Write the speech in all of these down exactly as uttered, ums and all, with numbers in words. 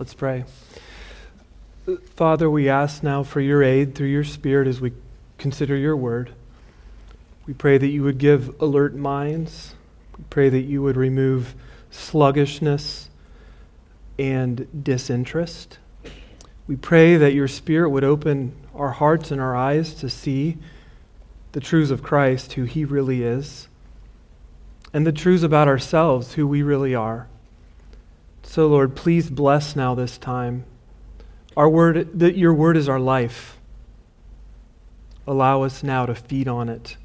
Let's pray. Father, we ask now for your aid through your Spirit as we consider your word. We pray that you would give alert minds. We pray that you would remove sluggishness and disinterest. We pray that your Spirit would open our hearts and our eyes to see the truths of Christ, who he really is, and the truths about ourselves, who we really are. So, Lord, please bless now this time. Our word, that your word is our life. Allow us now to feed on it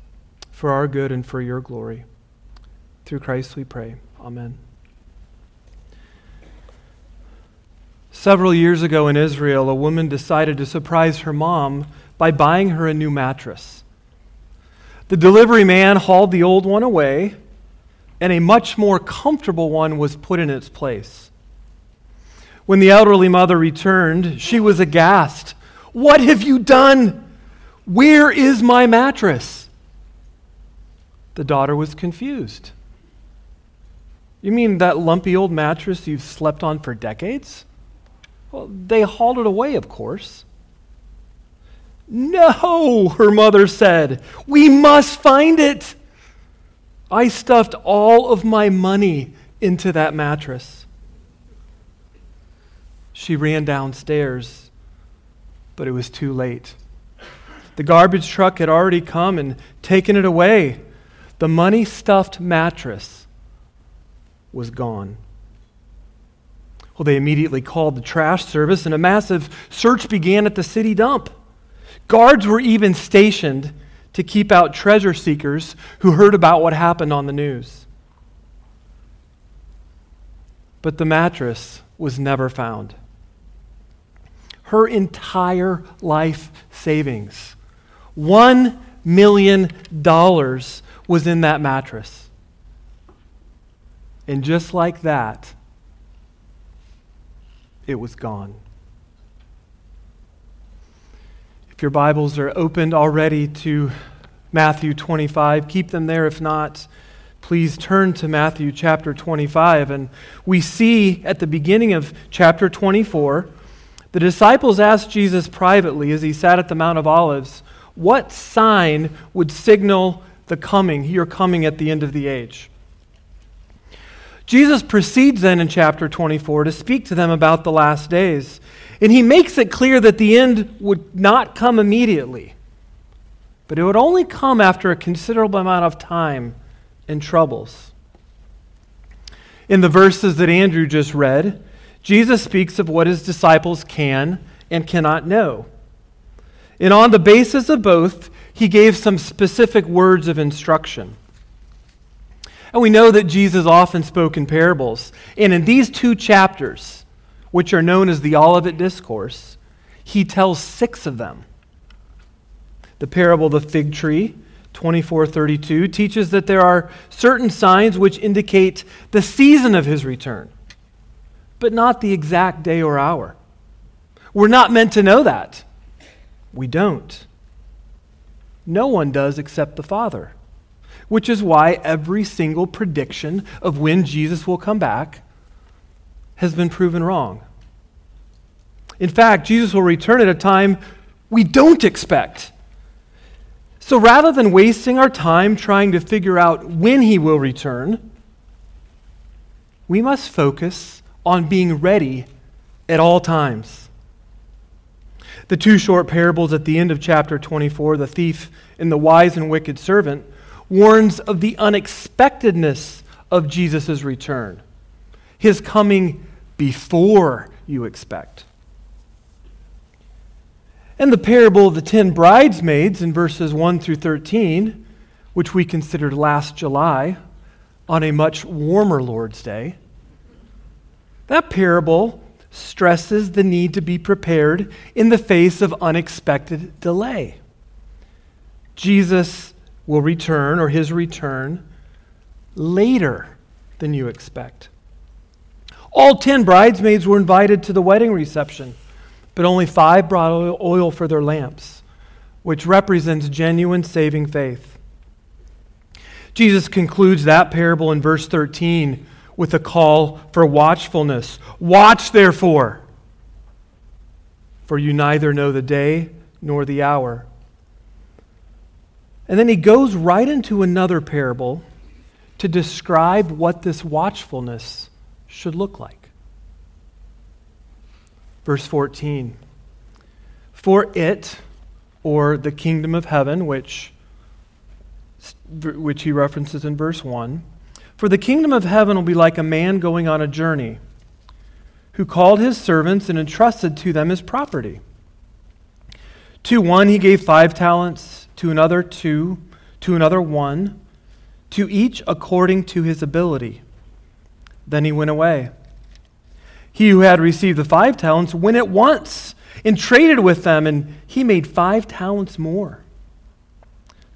for our good and for your glory. Through Christ we pray. Amen. Several years ago in Israel, a woman decided to surprise her mom by buying her a new mattress. The delivery man hauled the old one away, and a much more comfortable one was put in its place. When the elderly mother returned, she was aghast. "What have you done? Where is my mattress?" The daughter was confused. "You mean that lumpy old mattress you've slept on for decades?" "Well, they hauled it away, of course." "No," her mother said. "We must find it. I stuffed all of my money into that mattress." She ran downstairs, but it was too late. The garbage truck had already come and taken it away. The money-stuffed mattress was gone. Well, they immediately called the trash service, and a massive search began at the city dump. Guards were even stationed to keep out treasure seekers who heard about what happened on the news. But the mattress was never found. Her entire life savings, one million dollars, was in that mattress. And just like that, it was gone. If your Bibles are opened already to Matthew twenty-five, keep them there. If not, please turn to Matthew chapter twenty-five, and we see at the beginning of chapter twenty-four, the disciples asked Jesus privately as he sat at the Mount of Olives, what sign would signal the coming, your coming at the end of the age? Jesus proceeds then in chapter twenty-four to speak to them about the last days, and he makes it clear that the end would not come immediately, but it would only come after a considerable amount of time and troubles. In the verses that Andrew just read, Jesus speaks of what his disciples can and cannot know. And on the basis of both, he gave some specific words of instruction. And we know that Jesus often spoke in parables. And in these two chapters, which are known as the Olivet Discourse, he tells six of them. The parable of the fig tree, twenty-four thirty-two, teaches that there are certain signs which indicate the season of his return, but not the exact day or hour. We're not meant to know that. We don't. No one does except the Father, which is why every single prediction of when Jesus will come back has been proven wrong. In fact, Jesus will return at a time we don't expect. So rather than wasting our time trying to figure out when he will return, we must focus on being ready at all times. The two short parables at the end of chapter twenty-four, the thief and the wise and wicked servant, warns of the unexpectedness of Jesus' return, his coming before you expect. And the parable of the ten bridesmaids in verses one through thirteen, which we considered last July on a much warmer Lord's Day, that parable stresses the need to be prepared in the face of unexpected delay. Jesus will return, or his return, later than you expect. All ten bridesmaids were invited to the wedding reception, but only five brought oil for their lamps, which represents genuine saving faith. Jesus concludes that parable in verse thirteen with a call for watchfulness. Watch, therefore, for you neither know the day nor the hour." And then he goes right into another parable to describe what this watchfulness should look like. Verse fourteen, "For it," or the kingdom of heaven, which, which he references in verse one, "For the kingdom of heaven will be like a man going on a journey, who called his servants and entrusted to them his property. To one he gave five talents, to another two, to another one, to each according to his ability. Then he went away. He who had received the five talents went at once and traded with them, and he made five talents more.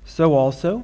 So also,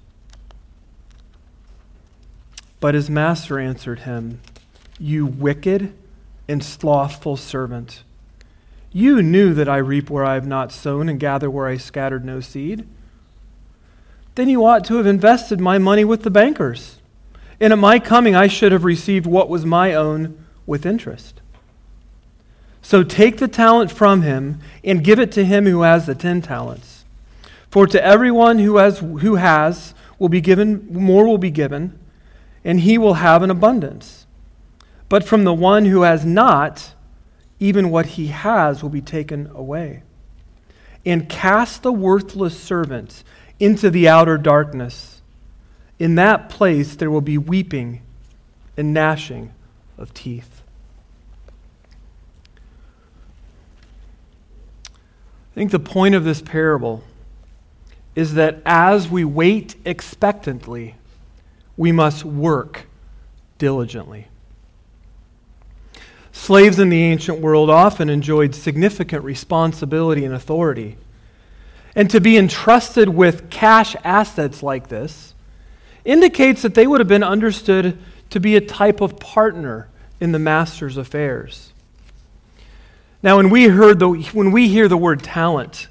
But his master answered him, 'You wicked and slothful servant. You knew that I reap where I have not sown and gather where I scattered no seed. Then you ought to have invested my money with the bankers, and at my coming I should have received what was my own with interest. So take the talent from him and give it to him who has the ten talents. For to everyone who has who has will be given, more will be given, and he will have an abundance. But from the one who has not, even what he has will be taken away. And cast the worthless servant into the outer darkness. In that place there will be weeping and gnashing of teeth." I think the point of this parable is that as we wait expectantly, we must work diligently. Slaves in the ancient world often enjoyed significant responsibility and authority. And to be entrusted with cash assets like this indicates that they would have been understood to be a type of partner in the master's affairs. Now, when we heard the, when we hear the word talent,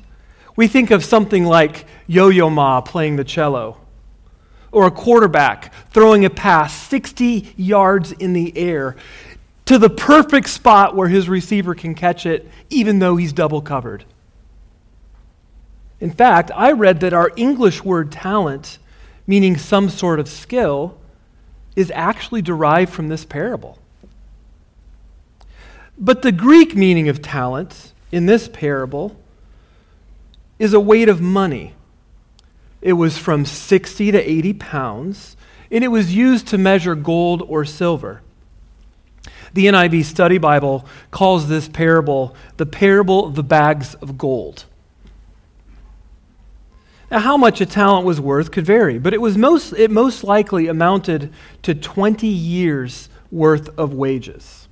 we think of something like Yo-Yo Ma playing the cello, or a quarterback throwing a pass sixty yards in the air to the perfect spot where his receiver can catch it, even though he's double covered. In fact, I read that our English word talent, meaning some sort of skill, is actually derived from this parable. But the Greek meaning of talent in this parable is a weight of money. It was from sixty to eighty pounds, and it was used to measure gold or silver. The N I V Study Bible calls this parable the parable of the bags of gold. Now, how much a talent was worth could vary, but it was most it most likely amounted to twenty years' worth of wages.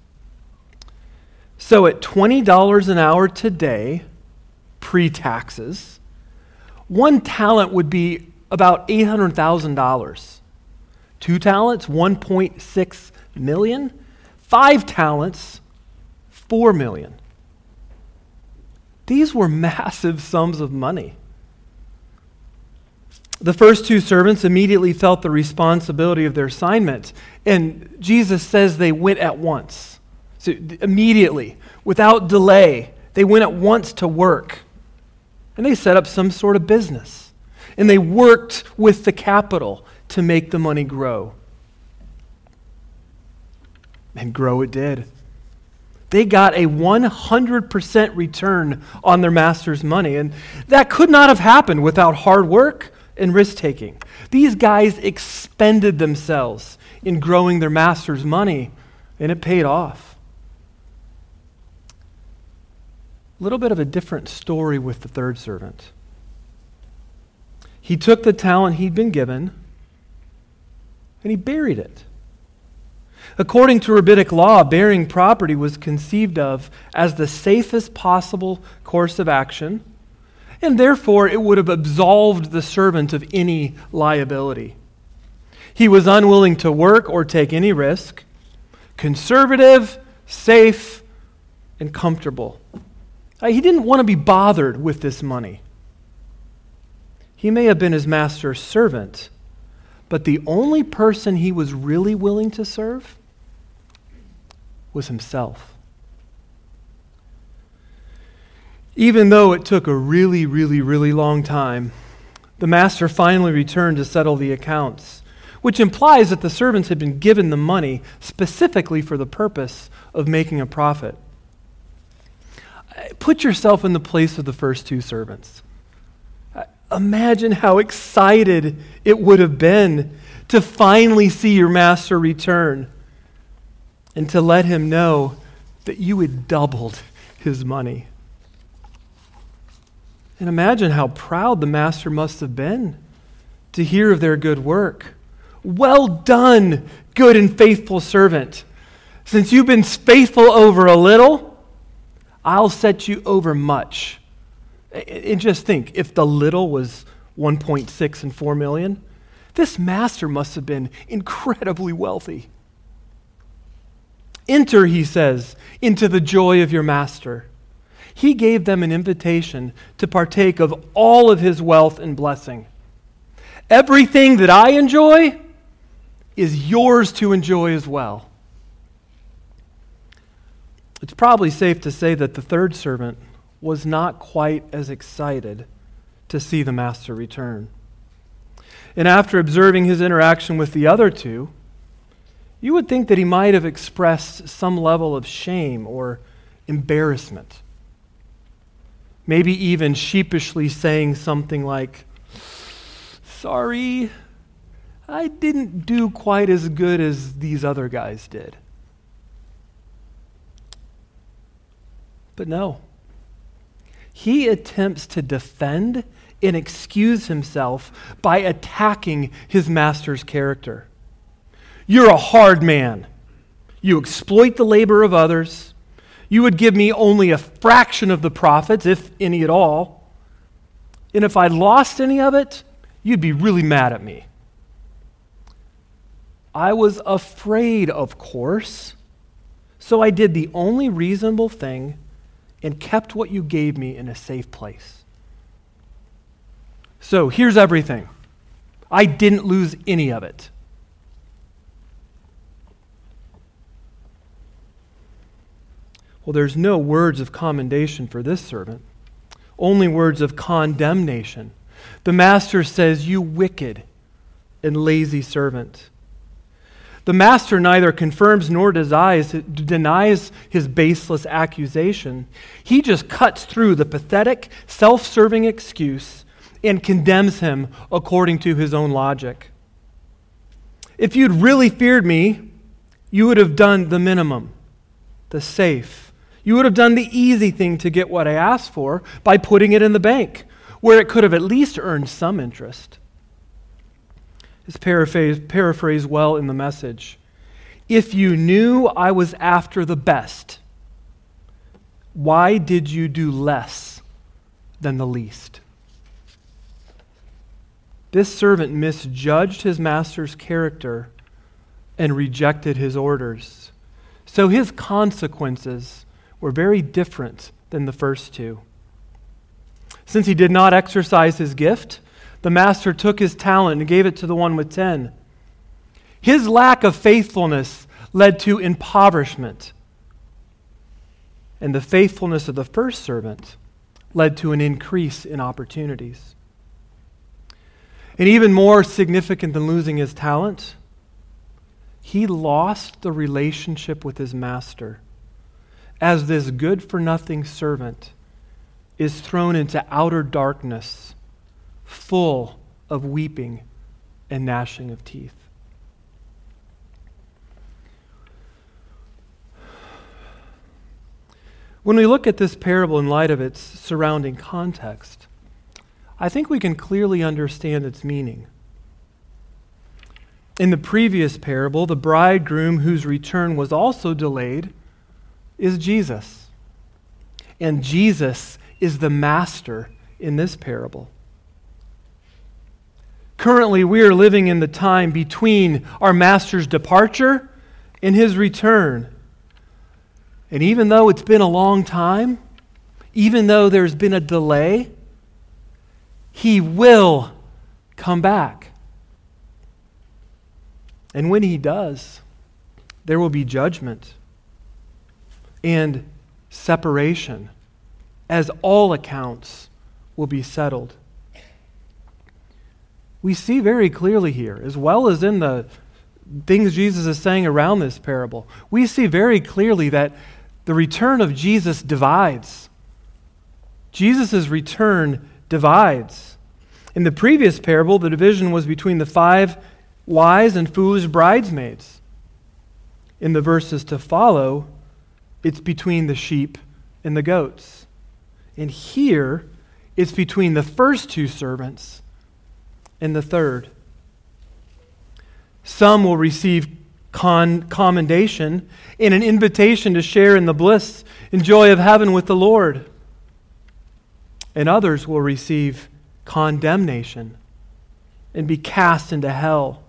So at twenty dollars an hour today, pre-taxes, one talent would be about eight hundred thousand dollars. Two talents, one point six million. Five talents, four million. These were massive sums of money. The first two servants immediately felt the responsibility of their assignment, and Jesus says they went at once. So immediately, without delay, they went at once to work. And they set up some sort of business. And they worked with the capital to make the money grow. And grow it did. They got a one hundred percent return on their master's money. And that could not have happened without hard work and risk-taking. These guys expended themselves in growing their master's money, and it paid off. A little bit of a different story with the third servant. He took the talent he'd been given, and he buried it. According to rabbinic law, burying property was conceived of as the safest possible course of action, and therefore it would have absolved the servant of any liability. He was unwilling to work or take any risk, conservative, safe, and comfortable. He didn't want to be bothered with this money. He may have been his master's servant, but the only person he was really willing to serve was himself. Even though it took a really, really, really long time, the master finally returned to settle the accounts, which implies that the servants had been given the money specifically for the purpose of making a profit. Put yourself in the place of the first two servants. Imagine how excited it would have been to finally see your master return and to let him know that you had doubled his money. And imagine how proud the master must have been to hear of their good work. Well done, good and faithful servant. Since you've been faithful over a little, I'll set you over much. And just think, if the little was one point six and four million, this master must have been incredibly wealthy. Enter, he says, into the joy of your master. He gave them an invitation to partake of all of his wealth and blessing. Everything that I enjoy is yours to enjoy as well. It's probably safe to say that the third servant was not quite as excited to see the master return. And after observing his interaction with the other two, you would think that he might have expressed some level of shame or embarrassment. Maybe even sheepishly saying something like, sorry, I didn't do quite as good as these other guys did. But no, he attempts to defend and excuse himself by attacking his master's character. You're a hard man. You exploit the labor of others. You would give me only a fraction of the profits, if any at all. And if I lost any of it, you'd be really mad at me. I was afraid, of course, so I did the only reasonable thing and kept what you gave me in a safe place. So here's everything. I didn't lose any of it. Well, there's no words of commendation for this servant, only words of condemnation. The master says, you wicked and lazy servant. The master neither confirms nor denies his baseless accusation. He just cuts through the pathetic, self-serving excuse and condemns him according to his own logic. If you'd really feared me, you would have done the minimum, the safe. You would have done the easy thing to get what I asked for by putting it in the bank, where it could have at least earned some interest. It's paraphrased, paraphrased well in the message. If you knew I was after the best, why did you do less than the least? This servant misjudged his master's character and rejected his orders. So his consequences were very different than the first two. Since he did not exercise his gift, the master took his talent and gave it to the one with ten. His lack of faithfulness led to impoverishment. And the faithfulness of the first servant led to an increase in opportunities. And even more significant than losing his talent, he lost the relationship with his master as this good-for-nothing servant is thrown into outer darkness, full of weeping and gnashing of teeth. When we look at this parable in light of its surrounding context, I think we can clearly understand its meaning. In the previous parable, the bridegroom whose return was also delayed is Jesus. And Jesus is the master in this parable. Currently, we are living in the time between our master's departure and his return. And even though it's been a long time, even though there's been a delay, he will come back. And when he does, there will be judgment and separation, as all accounts will be settled. We see very clearly here, as well as in the things Jesus is saying around this parable, we see very clearly that the return of Jesus divides. Jesus' return divides. In the previous parable, the division was between the five wise and foolish bridesmaids. In the verses to follow, it's between the sheep and the goats. And here, it's between the first two servants and the third. Some will receive con- commendation and an invitation to share in the bliss and joy of heaven with the Lord. And others will receive condemnation and be cast into hell.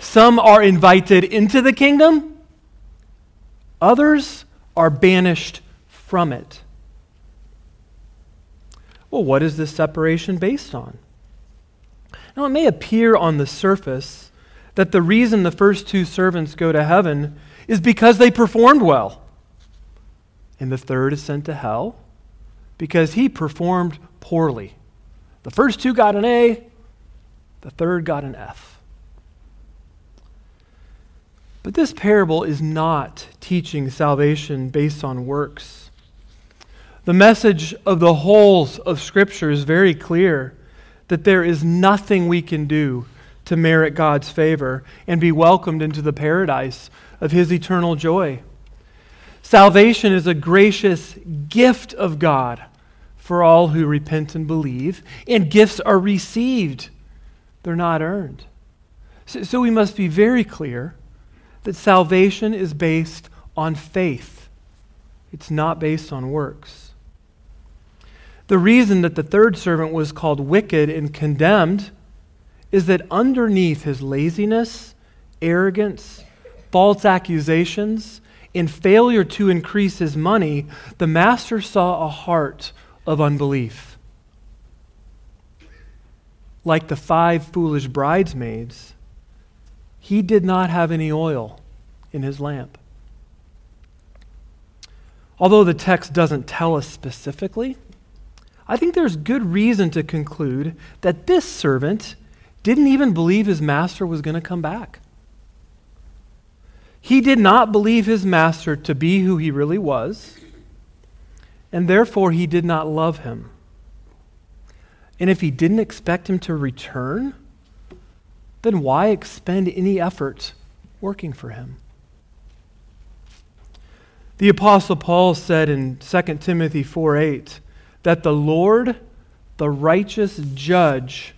Some are invited into the kingdom. Others are banished from it. Well, what is this separation based on? Now, it may appear on the surface that the reason the first two servants go to heaven is because they performed well. And the third is sent to hell because he performed poorly. The first two got an A, the third got an F. But this parable is not teaching salvation based on works. The message of the whole of Scripture is very clear that there is nothing we can do to merit God's favor and be welcomed into the paradise of His eternal joy. Salvation is a gracious gift of God for all who repent and believe, and gifts are received. They're not earned. So, so we must be very clear that salvation is based on faith. It's not based on works. The reason that the third servant was called wicked and condemned is that underneath his laziness, arrogance, false accusations, and failure to increase his money, the master saw a heart of unbelief. Like the five foolish bridesmaids, he did not have any oil in his lamp. Although the text doesn't tell us specifically, I think there's good reason to conclude that this servant didn't even believe his master was going to come back. He did not believe his master to be who he really was, and therefore he did not love him. And if he didn't expect him to return, then why expend any effort working for him? The Apostle Paul said in Second Timothy four eight that the Lord, the righteous judge,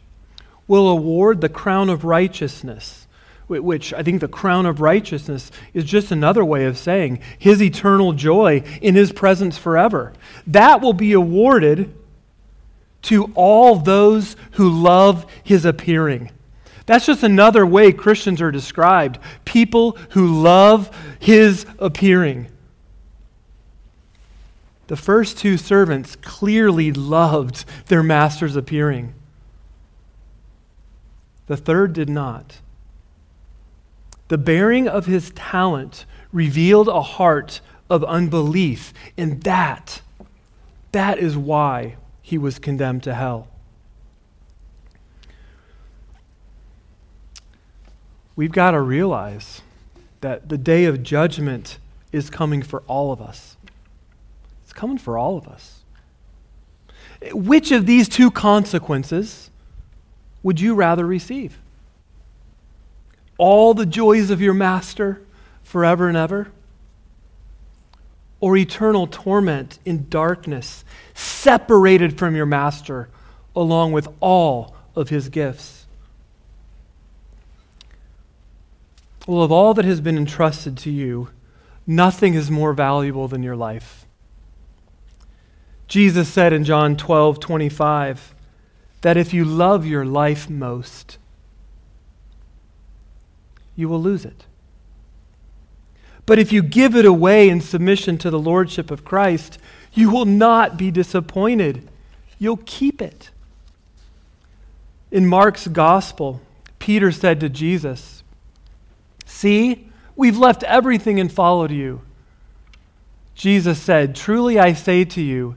will award the crown of righteousness, which I think the crown of righteousness is just another way of saying his eternal joy in his presence forever. That will be awarded to all those who love his appearing. That's just another way Christians are described. People who love His appearing. The first two servants clearly loved their master's appearing. The third did not. The bearing of his talent revealed a heart of unbelief, and that, that is why he was condemned to hell. We've got to realize that the day of judgment is coming for all of us. It's coming for all of us. Which of these two consequences would you rather receive? All the joys of your master forever and ever? Or eternal torment in darkness, separated from your master along with all of his gifts? Well, of all that has been entrusted to you, nothing is more valuable than your life. Jesus said in John twelve twenty-five that if you love your life most, you will lose it. But if you give it away in submission to the lordship of Christ, you will not be disappointed. You'll keep it. In Mark's gospel, Peter said to Jesus, "See, we've left everything and followed you." Jesus said, "Truly I say to you,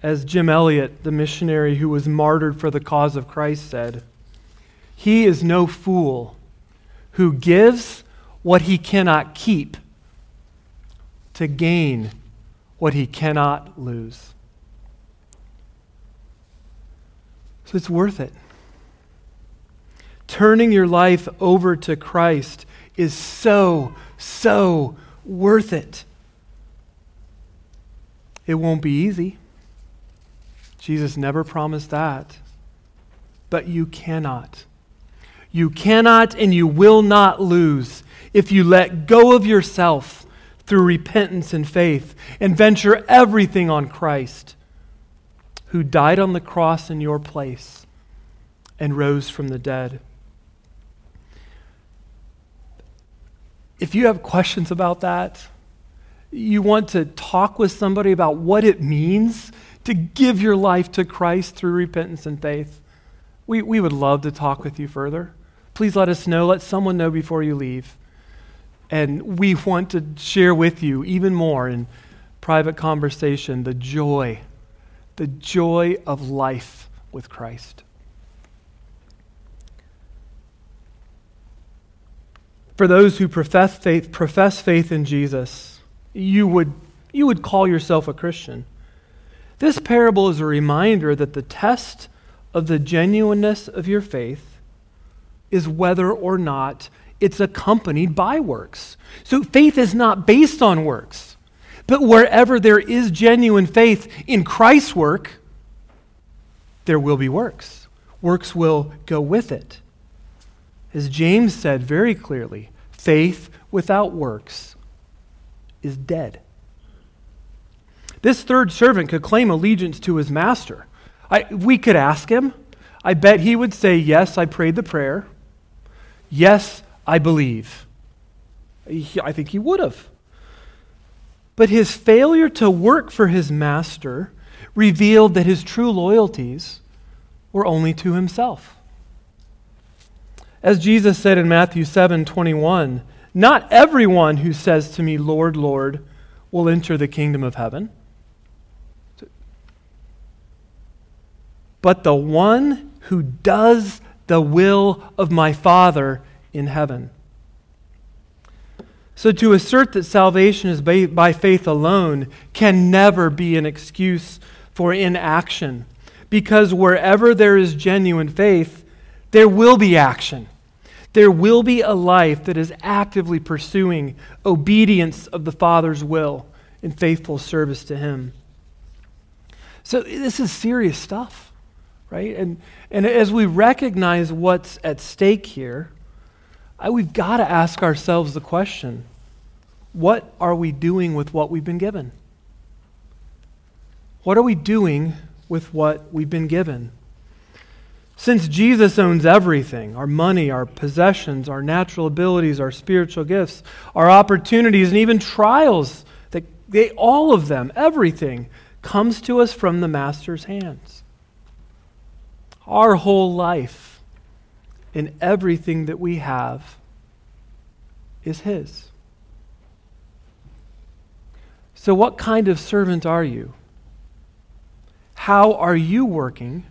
As Jim Elliott, the missionary who was martyred for the cause of Christ, said, "He is no fool who gives what he cannot keep to gain what he cannot lose." So it's worth it. Turning your life over to Christ is so, so worth it. It won't be easy. Jesus never promised that. But you cannot. You cannot and you will not lose if you let go of yourself through repentance and faith and venture everything on Christ, who died on the cross in your place and rose from the dead. If you have questions about that, you want to talk with somebody about what it means to give your life to Christ through repentance and faith, we, we would love to talk with you further. Please let us know. Let someone know before you leave. And we want to share with you even more in private conversation the joy, the joy of life with Christ. For those who profess faith, profess faith in Jesus, you would, you would call yourself a Christian. This parable is a reminder that the test of the genuineness of your faith is whether or not it's accompanied by works. So faith is not based on works, but wherever there is genuine faith in Christ's work, there will be works. Works will go with it. As James said very clearly, faith without works is dead. This third servant could claim allegiance to his master. I, we could ask him. I bet he would say, "Yes, I prayed the prayer. Yes, I believe." He, I think he would have. But his failure to work for his master revealed that his true loyalties were only to himself. As Jesus said in Matthew seven twenty-one, "Not everyone who says to me, 'Lord, Lord,' will enter the kingdom of heaven, but the one who does the will of my Father in heaven." So to assert that salvation is by, by faith alone can never be an excuse for inaction, because wherever there is genuine faith, there will be action. There will be a life that is actively pursuing obedience of the Father's will and faithful service to Him. So this is serious stuff, right? And and as we recognize what's at stake here, I, we've got to ask ourselves the question, what are we doing with what we've been given? What are we doing with what we've been given? Since Jesus owns everything, our money, our possessions, our natural abilities, our spiritual gifts, our opportunities, and even trials, that they, all of them, everything, comes to us from the Master's hands. Our whole life and everything that we have is His. So what kind of servant are you? How are you working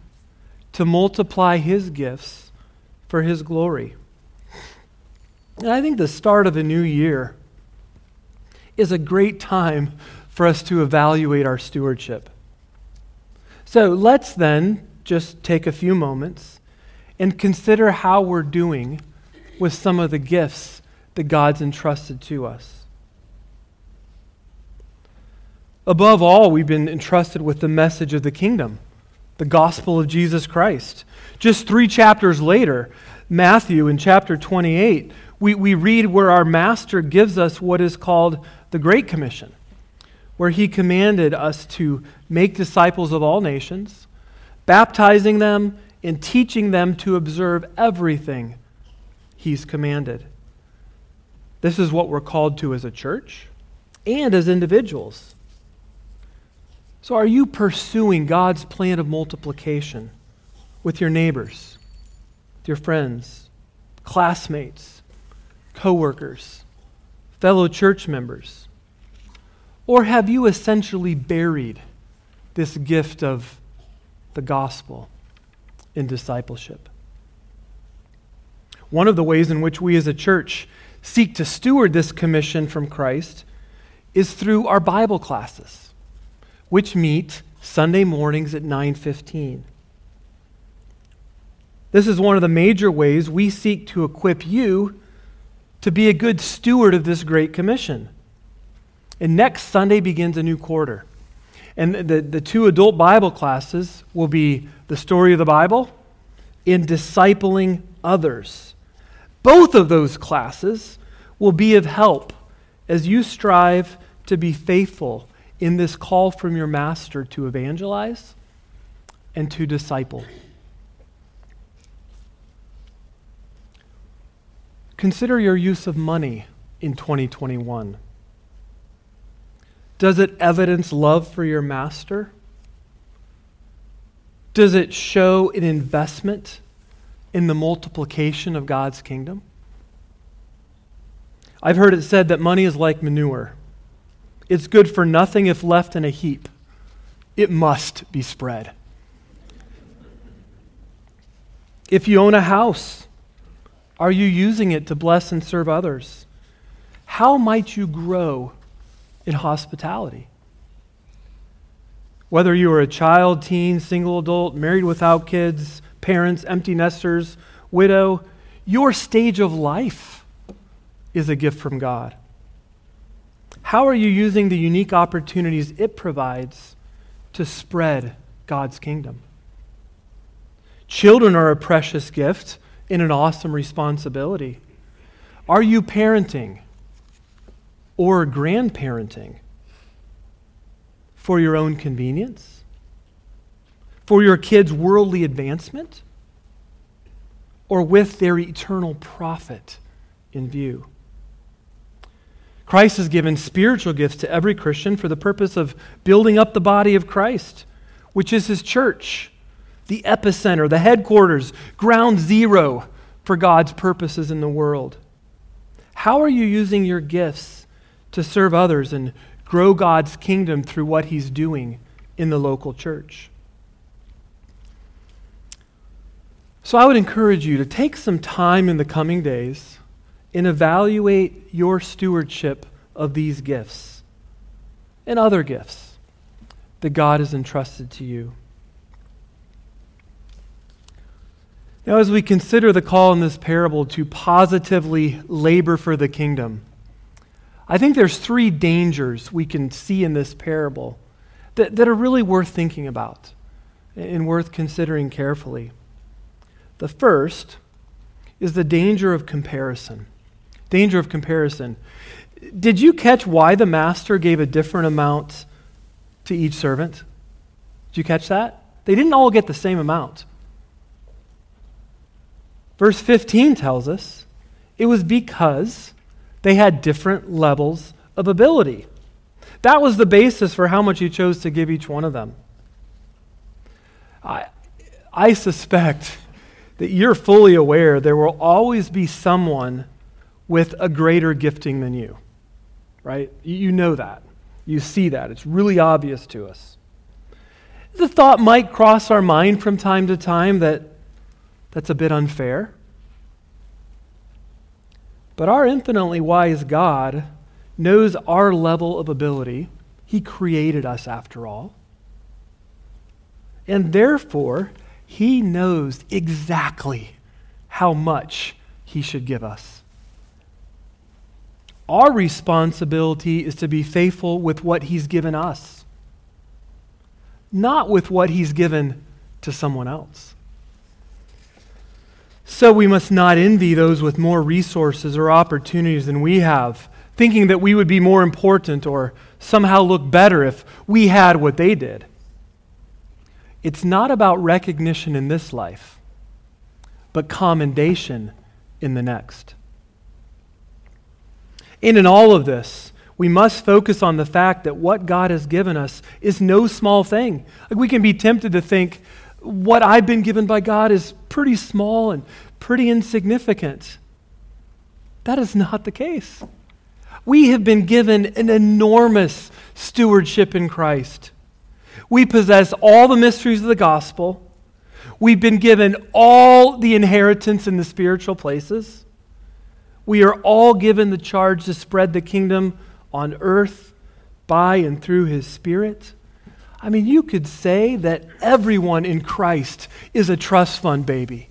to multiply His gifts for His glory? And I think the start of a new year is a great time for us to evaluate our stewardship. So let's then just take a few moments and consider how we're doing with some of the gifts that God's entrusted to us. Above all, we've been entrusted with the message of the kingdom, the gospel of Jesus Christ. Just three chapters later, Matthew in chapter twenty-eight, we, we read where our Master gives us what is called the Great Commission, where He commanded us to make disciples of all nations, baptizing them and teaching them to observe everything He's commanded. This is what we're called to as a church and as individuals. So are you pursuing God's plan of multiplication with your neighbors, with your friends, classmates, co-workers, fellow church members? Or have you essentially buried this gift of the gospel in discipleship? One of the ways in which we as a church seek to steward this commission from Christ is through our Bible classes, which meet Sunday mornings at nine fifteen. This is one of the major ways we seek to equip you to be a good steward of this Great Commission. And next Sunday begins a new quarter. And the, the two adult Bible classes will be the story of the Bible and discipling others. Both of those classes will be of help as you strive to be faithful in this call from your Master to evangelize and to disciple. Consider your use of money in twenty twenty-one. Does it evidence love for your Master? Does it show an investment in the multiplication of God's kingdom? I've heard it said that money is like manure. It's good for nothing if left in a heap. It must be spread. If you own a house, are you using it to bless and serve others? How might you grow in hospitality? Whether you are a child, teen, single adult, married without kids, parents, empty nesters, widow, your stage of life is a gift from God. How are you using the unique opportunities it provides to spread God's kingdom? Children are a precious gift and an awesome responsibility. Are you parenting or grandparenting for your own convenience? For your kids' worldly advancement? Or with their eternal profit in view? Christ has given spiritual gifts to every Christian for the purpose of building up the body of Christ, which is His church, the epicenter, the headquarters, ground zero for God's purposes in the world. How are you using your gifts to serve others and grow God's kingdom through what He's doing in the local church? So I would encourage you to take some time in the coming days and evaluate your stewardship of these gifts and other gifts that God has entrusted to you. Now, as we consider the call in this parable to positively labor for the kingdom, I think there's three dangers we can see in this parable that, that are really worth thinking about and worth considering carefully. The first is the danger of comparison. Danger of comparison. Did you catch why the master gave a different amount to each servant? Did you catch that? They didn't all get the same amount. Verse fifteen tells us it was because they had different levels of ability. That was the basis for how much he chose to give each one of them. I, I suspect that you're fully aware there will always be someone with a greater gifting than you, right? You know that. You see that. It's really obvious to us. The thought might cross our mind from time to time that that's a bit unfair. But our infinitely wise God knows our level of ability. He created us after all. And therefore, he knows exactly how much he should give us. Our responsibility is to be faithful with what he's given us, not with what he's given to someone else. So we must not envy those with more resources or opportunities than we have, thinking that we would be more important or somehow look better if we had what they did. It's not about recognition in this life, but commendation in the next. And in all of this, we must focus on the fact that what God has given us is no small thing. Like, we can be tempted to think, what I've been given by God is pretty small and pretty insignificant. That is not the case. We have been given an enormous stewardship in Christ. We possess all the mysteries of the gospel. We've been given all the inheritance in the spiritual places. We are all given the charge to spread the kingdom on earth by and through his Spirit. I mean, you could say that everyone in Christ is a trust fund baby.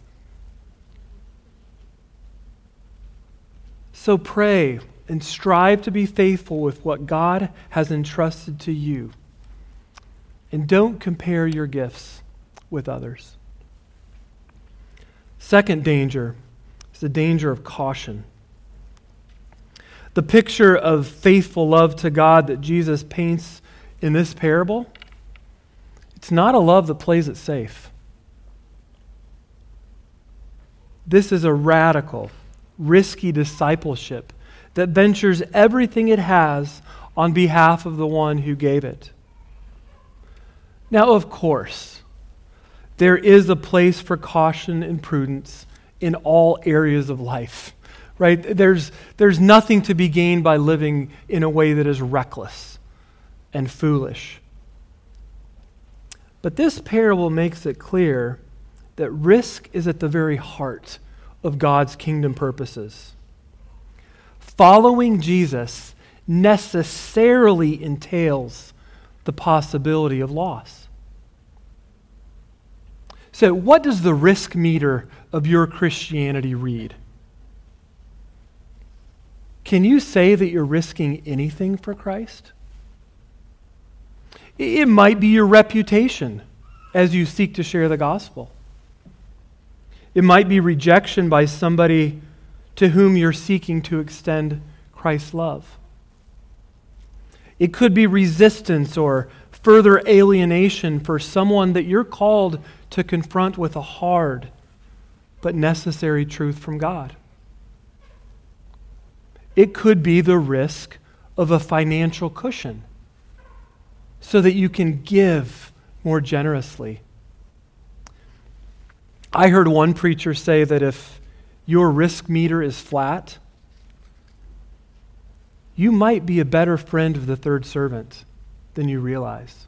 So pray and strive to be faithful with what God has entrusted to you. And don't compare your gifts with others. Second danger is the danger of caution. The picture of faithful love to God that Jesus paints in this parable, it's not a love that plays it safe. This is a radical, risky discipleship that ventures everything it has on behalf of the one who gave it. Now, of course, there is a place for caution and prudence in all areas of life. Right? There's, there's nothing to be gained by living in a way that is reckless and foolish. But this parable makes it clear that risk is at the very heart of God's kingdom purposes. Following Jesus necessarily entails the possibility of loss. So, what does the risk meter of your Christianity read? Can you say that you're risking anything for Christ? It might be your reputation as you seek to share the gospel. It might be rejection by somebody to whom you're seeking to extend Christ's love. It could be resistance or further alienation for someone that you're called to confront with a hard but necessary truth from God. It could be the risk of a financial cushion so that you can give more generously. I heard one preacher say that if your risk meter is flat, you might be a better friend of the third servant than you realize.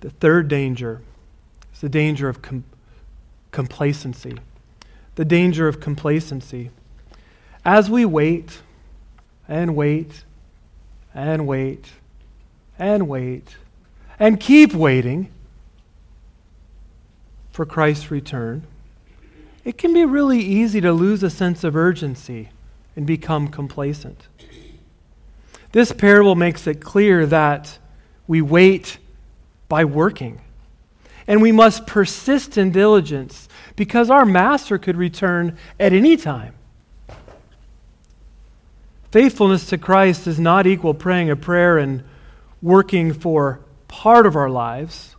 The third danger is the danger of com- complacency. The danger of complacency. As we wait and wait and wait and wait and keep waiting for Christ's return, it can be really easy to lose a sense of urgency and become complacent. This parable makes it clear that we wait by working. And we must persist in diligence because our master could return at any time. Faithfulness to Christ does not equal praying a prayer and working for part of our lives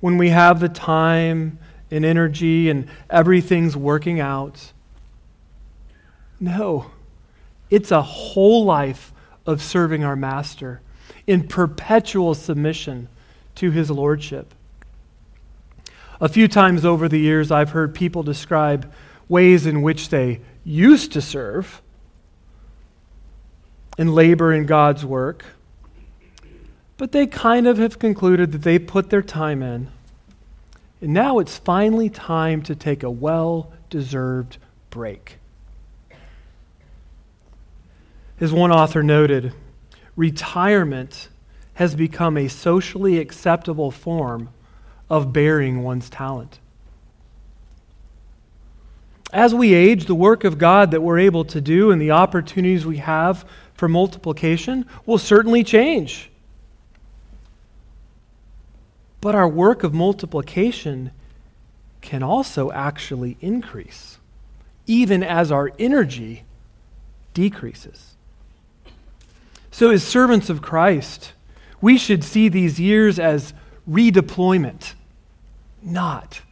when we have the time and energy and everything's working out. No, it's a whole life of serving our master in perpetual submission to his lordship. A few times over the years, I've heard people describe ways in which they used to serve and labor in God's work, but they kind of have concluded that they put their time in, and now it's finally time to take a well-deserved break. As one author noted, retirement has become a socially acceptable form of bearing one's talent. As we age, the work of God that we're able to do and the opportunities we have for multiplication will certainly change. But our work of multiplication can also actually increase, even as our energy decreases. So as servants of Christ, we should see these years as redeployment, not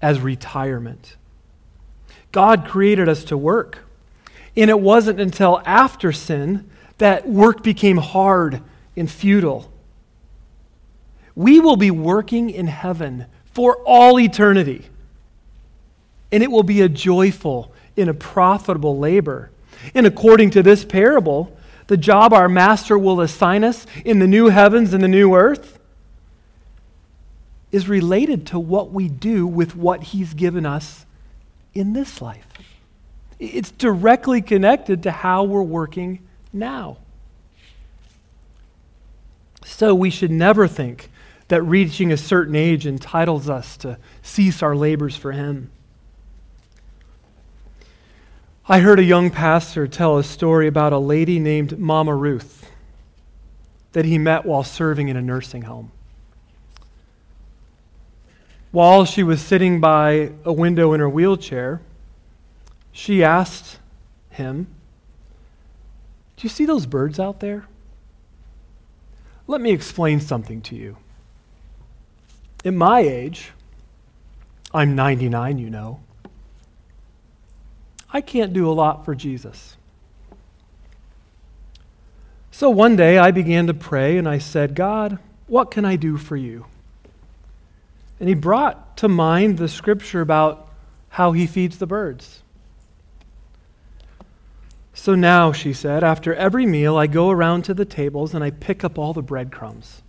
as retirement. God created us to work, and it wasn't until after sin that work became hard and futile. We will be working in heaven for all eternity, and it will be a joyful and a profitable labor. And according to this parable, the job our master will assign us in the new heavens and the new earth is related to what we do with what he's given us in this life. It's directly connected to how we're working now. So we should never think that reaching a certain age entitles us to cease our labors for him. I heard a young pastor tell a story about a lady named Mama Ruth that he met while serving in a nursing home. While she was sitting by a window in her wheelchair, she asked him, "Do you see those birds out there? Let me explain something to you. At my age, I'm ninety-nine, you know, I can't do a lot for Jesus. So one day I began to pray and I said, God, what can I do for you? And he brought to mind the scripture about how he feeds the birds. So now, she said, after every meal, I go around to the tables and I pick up all the breadcrumbs.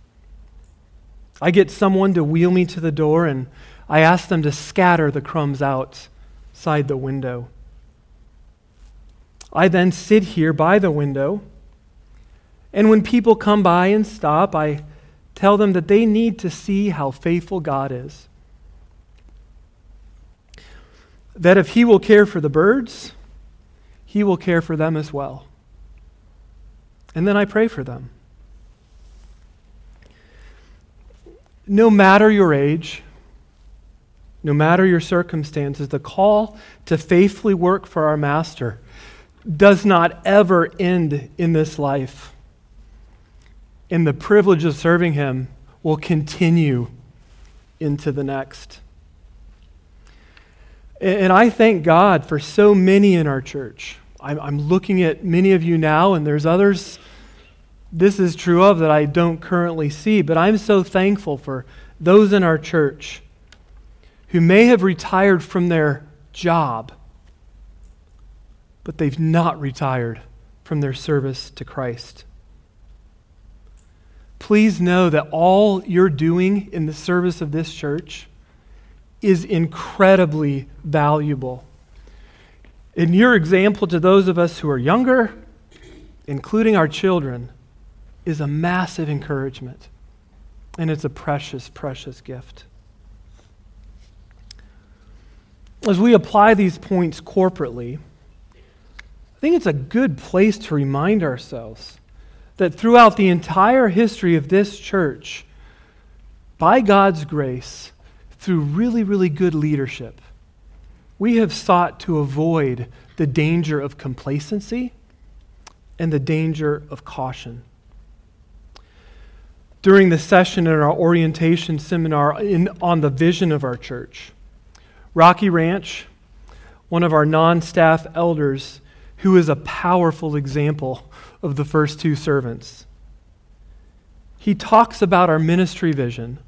I get someone to wheel me to the door and I ask them to scatter the crumbs outside the window. I then sit here by the window, and when people come by and stop, I tell them that they need to see how faithful God is. That if he will care for the birds, he will care for them as well. And then I pray for them. No matter your age, no matter your circumstances, the call to faithfully work for our master does not ever end in this life. And the privilege of serving him will continue into the next. And I thank God for so many in our church. I'm looking at many of you now, and there's others this is true of that I don't currently see, but I'm so thankful for those in our church who may have retired from their job, but they've not retired from their service to Christ. Please know that all you're doing in the service of this church is incredibly valuable. And your example to those of us who are younger, including our children, is a massive encouragement. And it's a precious, precious gift. As we apply these points corporately, I think it's a good place to remind ourselves that throughout the entire history of this church, by God's grace, through really, really good leadership, we have sought to avoid the danger of complacency and the danger of caution. During the session in our orientation seminar in, on the vision of our church, Rocky Ranch, one of our non-staff elders, who is a powerful example of the first two servants, he talks about our ministry vision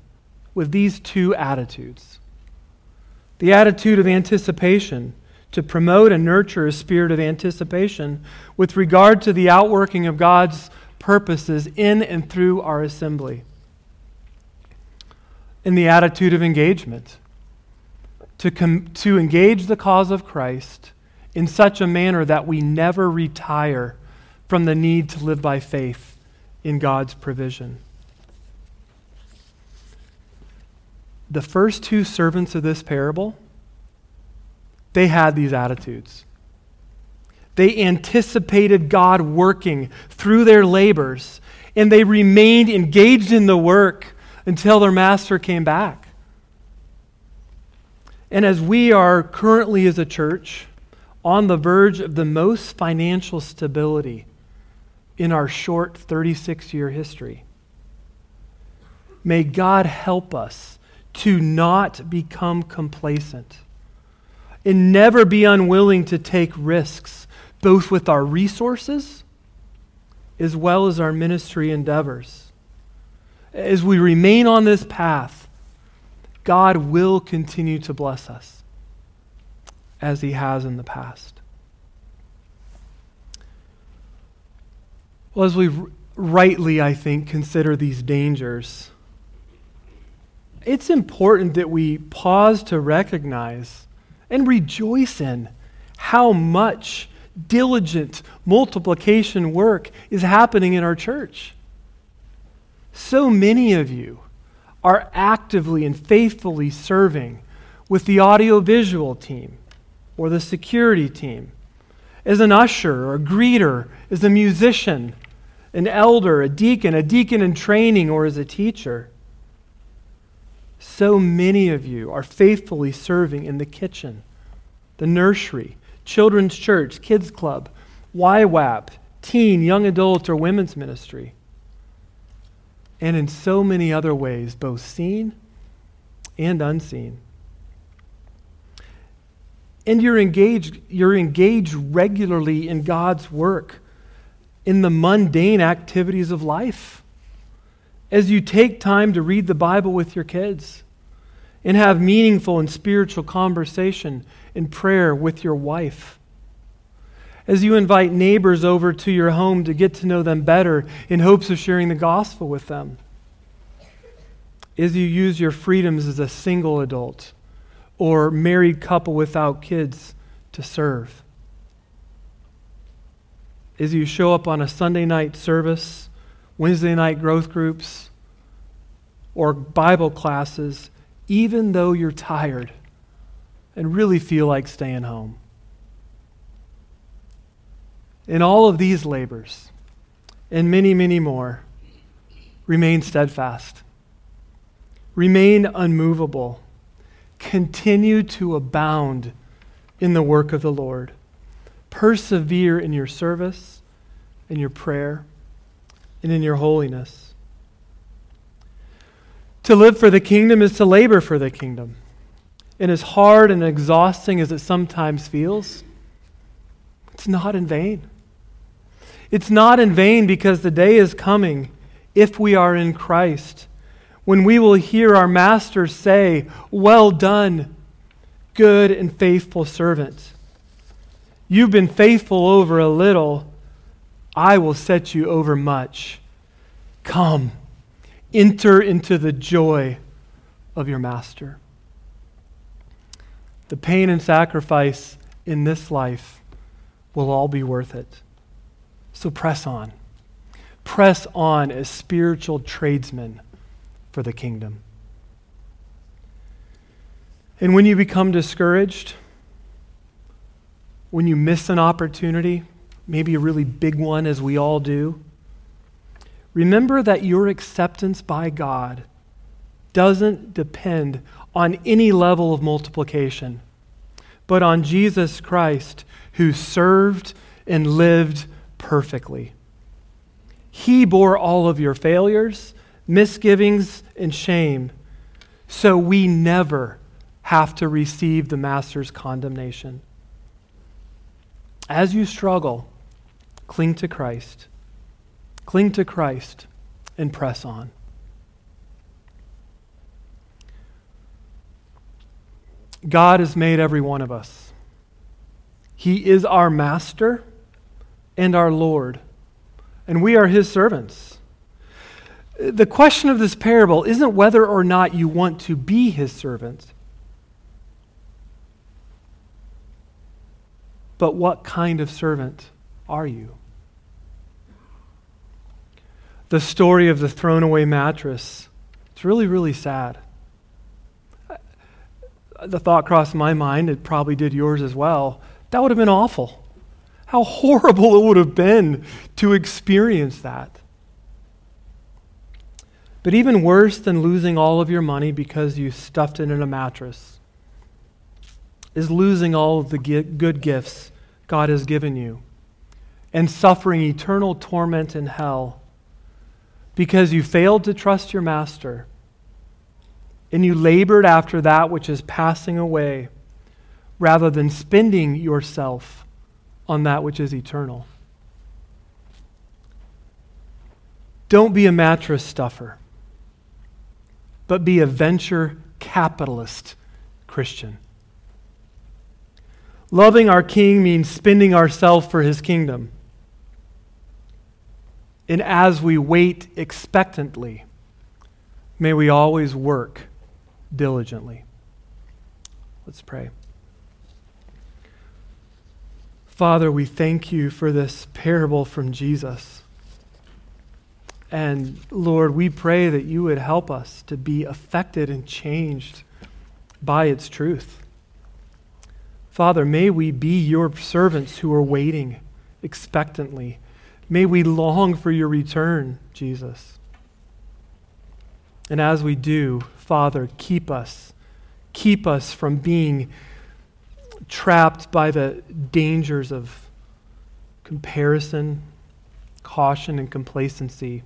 with these two attitudes. The attitude of anticipation, to promote and nurture a spirit of anticipation with regard to the outworking of God's purposes in and through our assembly. And the attitude of engagement, to com- to engage the cause of Christ in such a manner that we never retire from the need to live by faith in God's provision. The first two servants of this parable, they had these attitudes. They anticipated God working through their labors, and they remained engaged in the work until their master came back. And as we are currently as a church on the verge of the most financial stability in our short thirty-six year history, may God help us to not become complacent and never be unwilling to take risks, both with our resources as well as our ministry endeavors. As we remain on this path, God will continue to bless us as he has in the past. Well, as we rightly, I think, consider these dangers, it's important that we pause to recognize and rejoice in how much diligent multiplication work is happening in our church. So many of you are actively and faithfully serving with the audiovisual team or the security team, as an usher or a greeter, as a musician, an elder, a deacon, a deacon in training, or as a teacher. So many of you are faithfully serving in the kitchen, the nursery, children's church, kids club, Y WAP, teen, young adult, or women's ministry, and in so many other ways, both seen and unseen. And you're engaged, you're engaged regularly in God's work, in the mundane activities of life, as you take time to read the Bible with your kids and have meaningful and spiritual conversation and prayer with your wife, as you invite neighbors over to your home to get to know them better in hopes of sharing the gospel with them, as you use your freedoms as a single adult or married couple without kids to serve, as you show up on a Sunday night service, Wednesday night growth groups, or Bible classes, even though you're tired and really feel like staying home. In all of these labors, and many, many more, remain steadfast. Remain unmovable. Continue to abound in the work of the Lord. Persevere in your service, in your prayer, and in your holiness. To live for the kingdom is to labor for the kingdom. And as hard and exhausting as it sometimes feels, it's not in vain. It's not in vain because the day is coming, if we are in Christ, when we will hear our Master say, "Well done, good and faithful servant. You've been faithful over a little, I will set you over much. Come, enter into the joy of your master." The pain and sacrifice in this life will all be worth it. So press on. Press on as spiritual tradesmen for the kingdom. And when you become discouraged, when you miss an opportunity, maybe a really big one, as we all do, Remember that your acceptance by God doesn't depend on any level of multiplication, but on Jesus Christ, who served and lived perfectly. He bore all of your failures, misgivings, and shame, so we never have to receive the Master's condemnation. As you struggle, cling to Christ. Cling to Christ and press on. God has made every one of us. He is our Master and our Lord, and we are His servants. The question of this parable isn't whether or not you want to be His servant, but what kind of servant are you? The story of the thrown away mattress, it's really, really sad. The thought crossed my mind, it probably did yours as well. That would have been awful. How horrible it would have been to experience that. But even worse than losing all of your money because you stuffed it in a mattress is losing all of the good gifts God has given you and suffering eternal torment in hell because you failed to trust your Master and you labored after that which is passing away rather than spending yourself on that which is eternal. Don't be a mattress stuffer, but be a venture capitalist Christian. Loving our King means spending ourselves for His kingdom. And as we wait expectantly, may we always work diligently. Let's pray. Father, we thank you for this parable from Jesus. And Lord, we pray that you would help us to be affected and changed by its truth. Father, may we be your servants who are waiting expectantly. May we long for your return, Jesus. And as we do, Father, keep us. Keep us from being trapped by the dangers of comparison, caution, and complacency.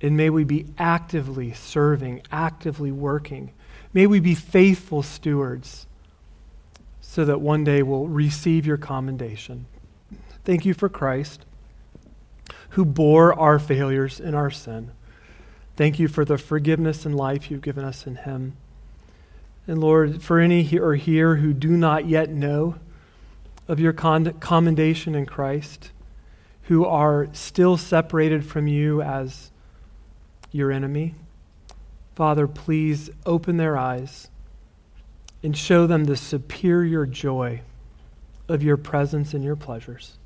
And may we be actively serving, actively working. May we be faithful stewards so that one day we'll receive your commendation. Thank you for Christ, who bore our failures and our sin. Thank you for the forgiveness and life you've given us in Him. And Lord, for any who are here who do not yet know of your commendation in Christ, who are still separated from you as your enemy, Father, please open their eyes and show them the superior joy of your presence and your pleasures.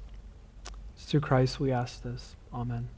It's through Christ we ask this. Amen.